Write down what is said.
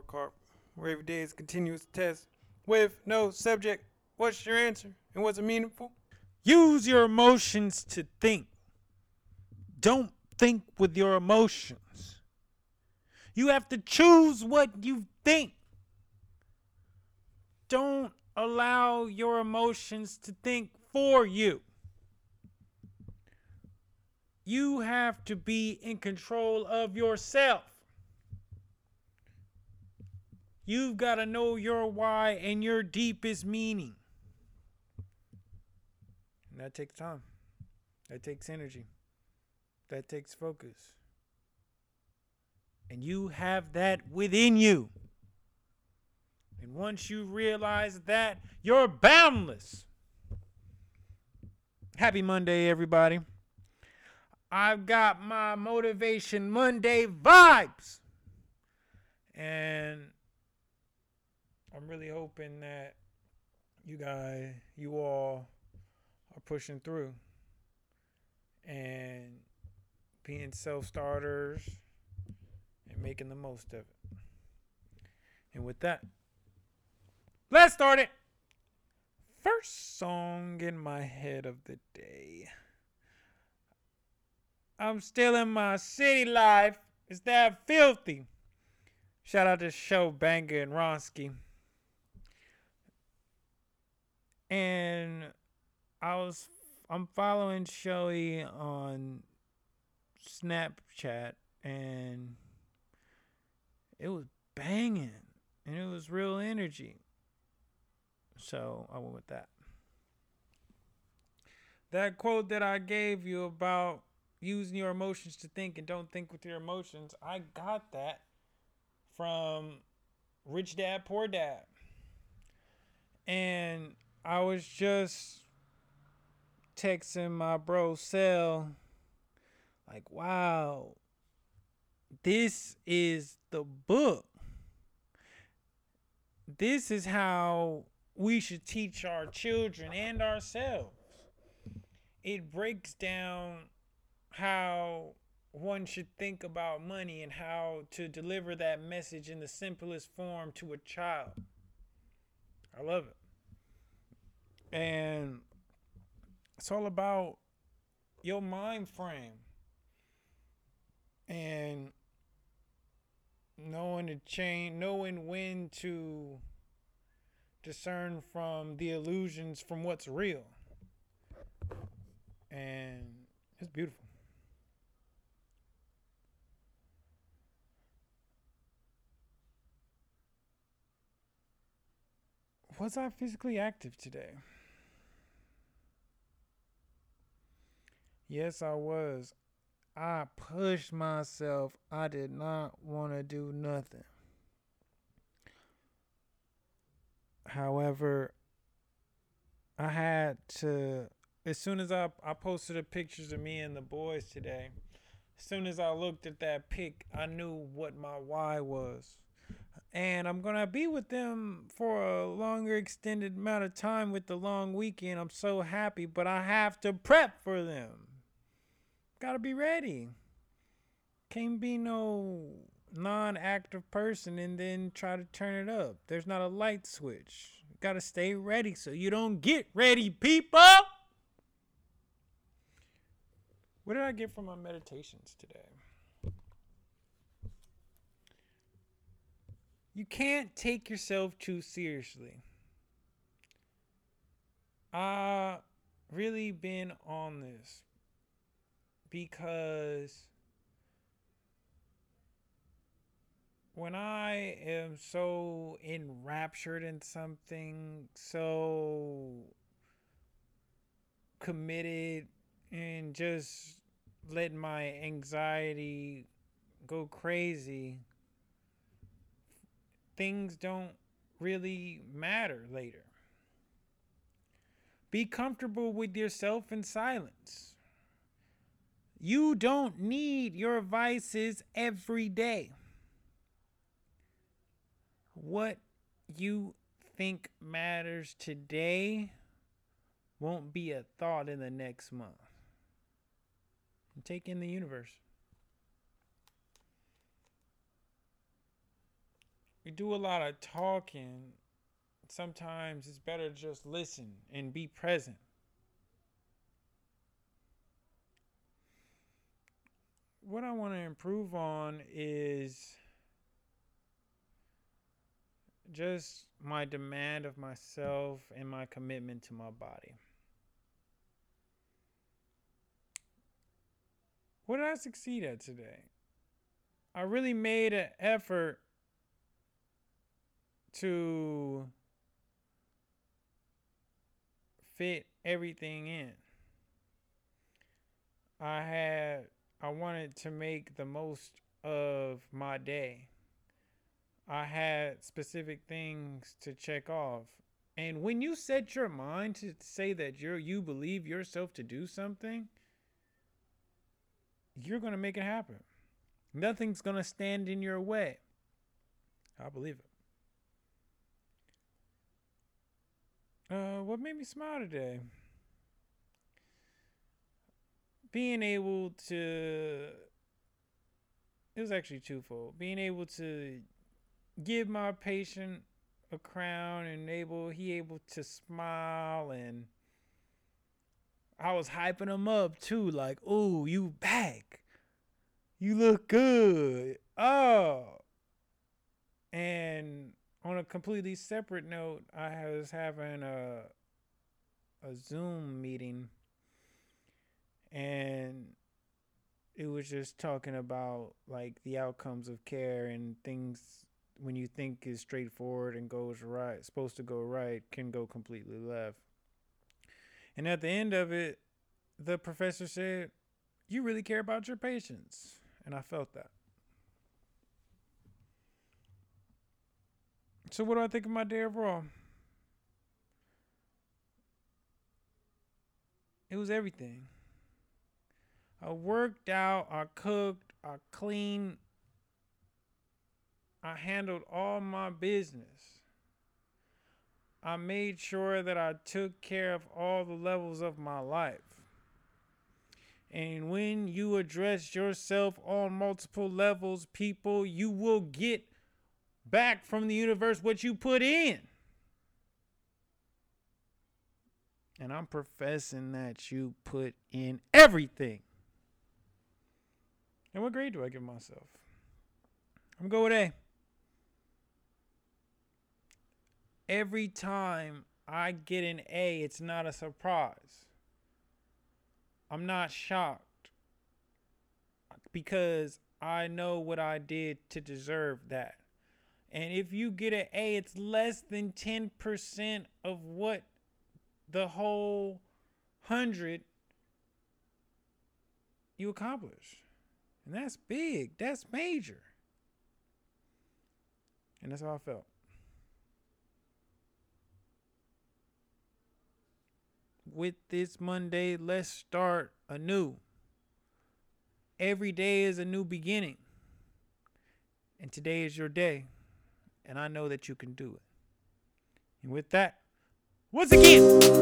scorecard, where every day is a continuous test with no subject. What's your answer, and was it meaningful? Use your emotions to think. Don't think with your emotions. You have to choose what you think. Don't allow your emotions to think for you. You have to be in control of yourself. You've got to know your why and your deepest meaning. And that takes time. That takes energy. That takes focus. And you have that within you. And once you realize that, you're boundless. Happy Monday, everybody. I've got my Motivation Monday vibes. And I'm really hoping that you all are pushing through and being self-starters and making the most of it. And with that, let's start it. First song in my head of the day. I'm still in my city life. It's that filthy. Shout out to Show Banger and Ronski. And I'm following Shelly on Snapchat, and it was banging and it was real energy. So I went with that. That quote that I gave you about using your emotions to think and don't think with your emotions, I got that from Rich Dad, Poor Dad. And I was just texting my bro Sel, like, wow, this is the book. This is how we should teach our children and ourselves. It breaks down how one should think about money and how to deliver that message in the simplest form to a child. I love it. And it's all about your mind frame and knowing to change, knowing when to discern from the illusions from what's real. And it's beautiful. Was I physically active today? Yes, I was. I pushed myself. I did not want to do nothing. However, I had to, as soon as I posted the pictures of me and the boys today, as soon as I looked at that pic, I knew what my why was. And I'm going to be with them for a longer extended amount of time with the long weekend. I'm so happy, but I have to prep for them. Got to be ready. Can't be no non-active person and then try to turn it up. There's not a light switch. Got to stay ready so you don't get ready, people. What did I get from my meditations today? You can't take yourself too seriously. I really been on this because when I am so enraptured in something, so committed and just let my anxiety go crazy, things don't really matter later. Be comfortable with yourself in silence. You don't need your vices every day. What you think matters today won't be a thought in the next month. Take in the universe. we do a lot of talking. Sometimes it's better to just listen and be present. What I want to improve on is just my demand of myself and my commitment to my body. What did I succeed at today? I really made an effort to fit everything in. I wanted to make the most of my day. I had specific things to check off. And when you set your mind to say that you believe yourself to do something, you're going to make it happen. Nothing's going to stand in your way. I believe it. What made me smile today? Being able to... It was actually twofold. Being able to give my patient a crown and he able to smile, and I was hyping him up too, like, oh, you back, you look good, oh. And on a completely separate note, I was having a Zoom meeting, and it was just talking about like the outcomes of care and things when you think is straightforward and goes right, supposed to go right, can go completely left. And at the end of it, the professor said, you really care about your patients. And I felt that. So what do I think of my day overall? It was everything. I worked out, I cooked, I cleaned, I handled all my business. I made sure that I took care of all the levels of my life. And when you address yourself on multiple levels, people, you will get back from the universe what you put in. And I'm professing that you put in everything. And what grade do I give myself? I'm going with A. Every time I get an A, it's not a surprise. I'm not shocked because I know what I did to deserve that. And if you get an A, it's less than 10% of what the whole 100 you accomplish. And that's big. That's major. And that's how I felt. With this Monday, let's start anew. Every day is a new beginning. And today is your day. And I know that you can do it. And with that, once again,